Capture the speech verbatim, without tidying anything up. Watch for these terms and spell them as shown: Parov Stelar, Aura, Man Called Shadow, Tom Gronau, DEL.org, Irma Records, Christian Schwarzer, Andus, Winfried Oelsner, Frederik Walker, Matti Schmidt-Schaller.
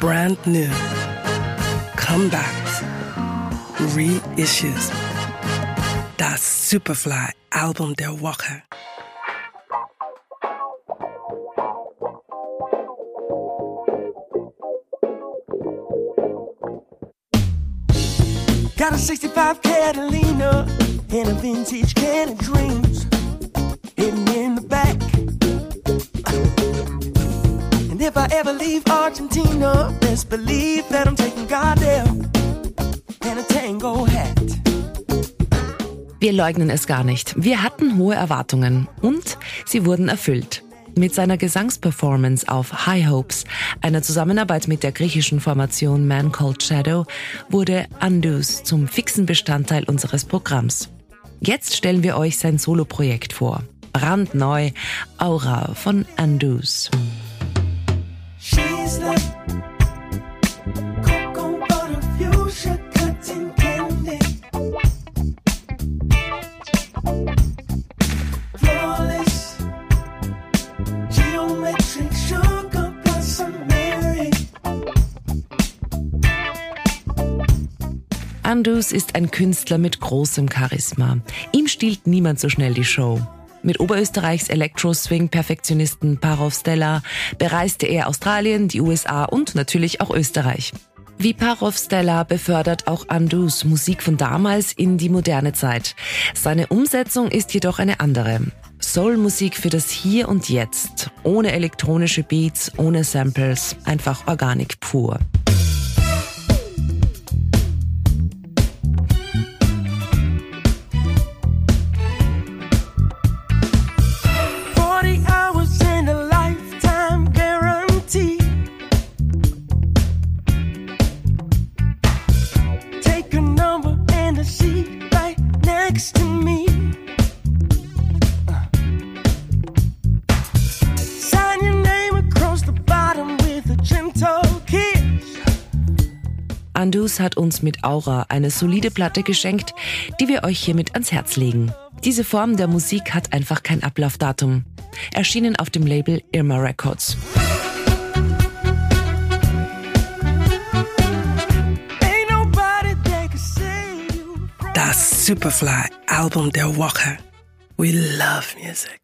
brand new, comebacks, reissues. Das Superfly-Album der Woche. Got a sixty-five Catalina and a vintage can of dreams hidden in the back. And if I ever leave Argentina, best believe that I'm taking God there and a tango hat. Wir leugnen es gar nicht. Wir hatten hohe Erwartungen und sie wurden erfüllt. Mit seiner Gesangsperformance auf High Hopes, einer Zusammenarbeit mit der griechischen Formation Man Called Shadow, wurde Andus zum fixen Bestandteil unseres Programms. Jetzt stellen wir euch sein Soloprojekt vor. Brandneu, Aura von Andus. Andus ist ein Künstler mit großem Charisma. Ihm stiehlt niemand so schnell die Show. Mit Oberösterreichs Elektro-Swing-Perfektionisten Parov Stelar bereiste er Australien, die U S A und natürlich auch Österreich. Wie Parov Stelar befördert auch Andus Musik von damals in die moderne Zeit. Seine Umsetzung ist jedoch eine andere. Soul-Musik für das Hier und Jetzt. Ohne elektronische Beats, ohne Samples, einfach Organik pur. Andus hat uns mit Aura eine solide Platte geschenkt, die wir euch hiermit ans Herz legen. Diese Form der Musik hat einfach kein Ablaufdatum. Erschienen auf dem Label Irma Records. Das Superfly-Album der Woche. We love music.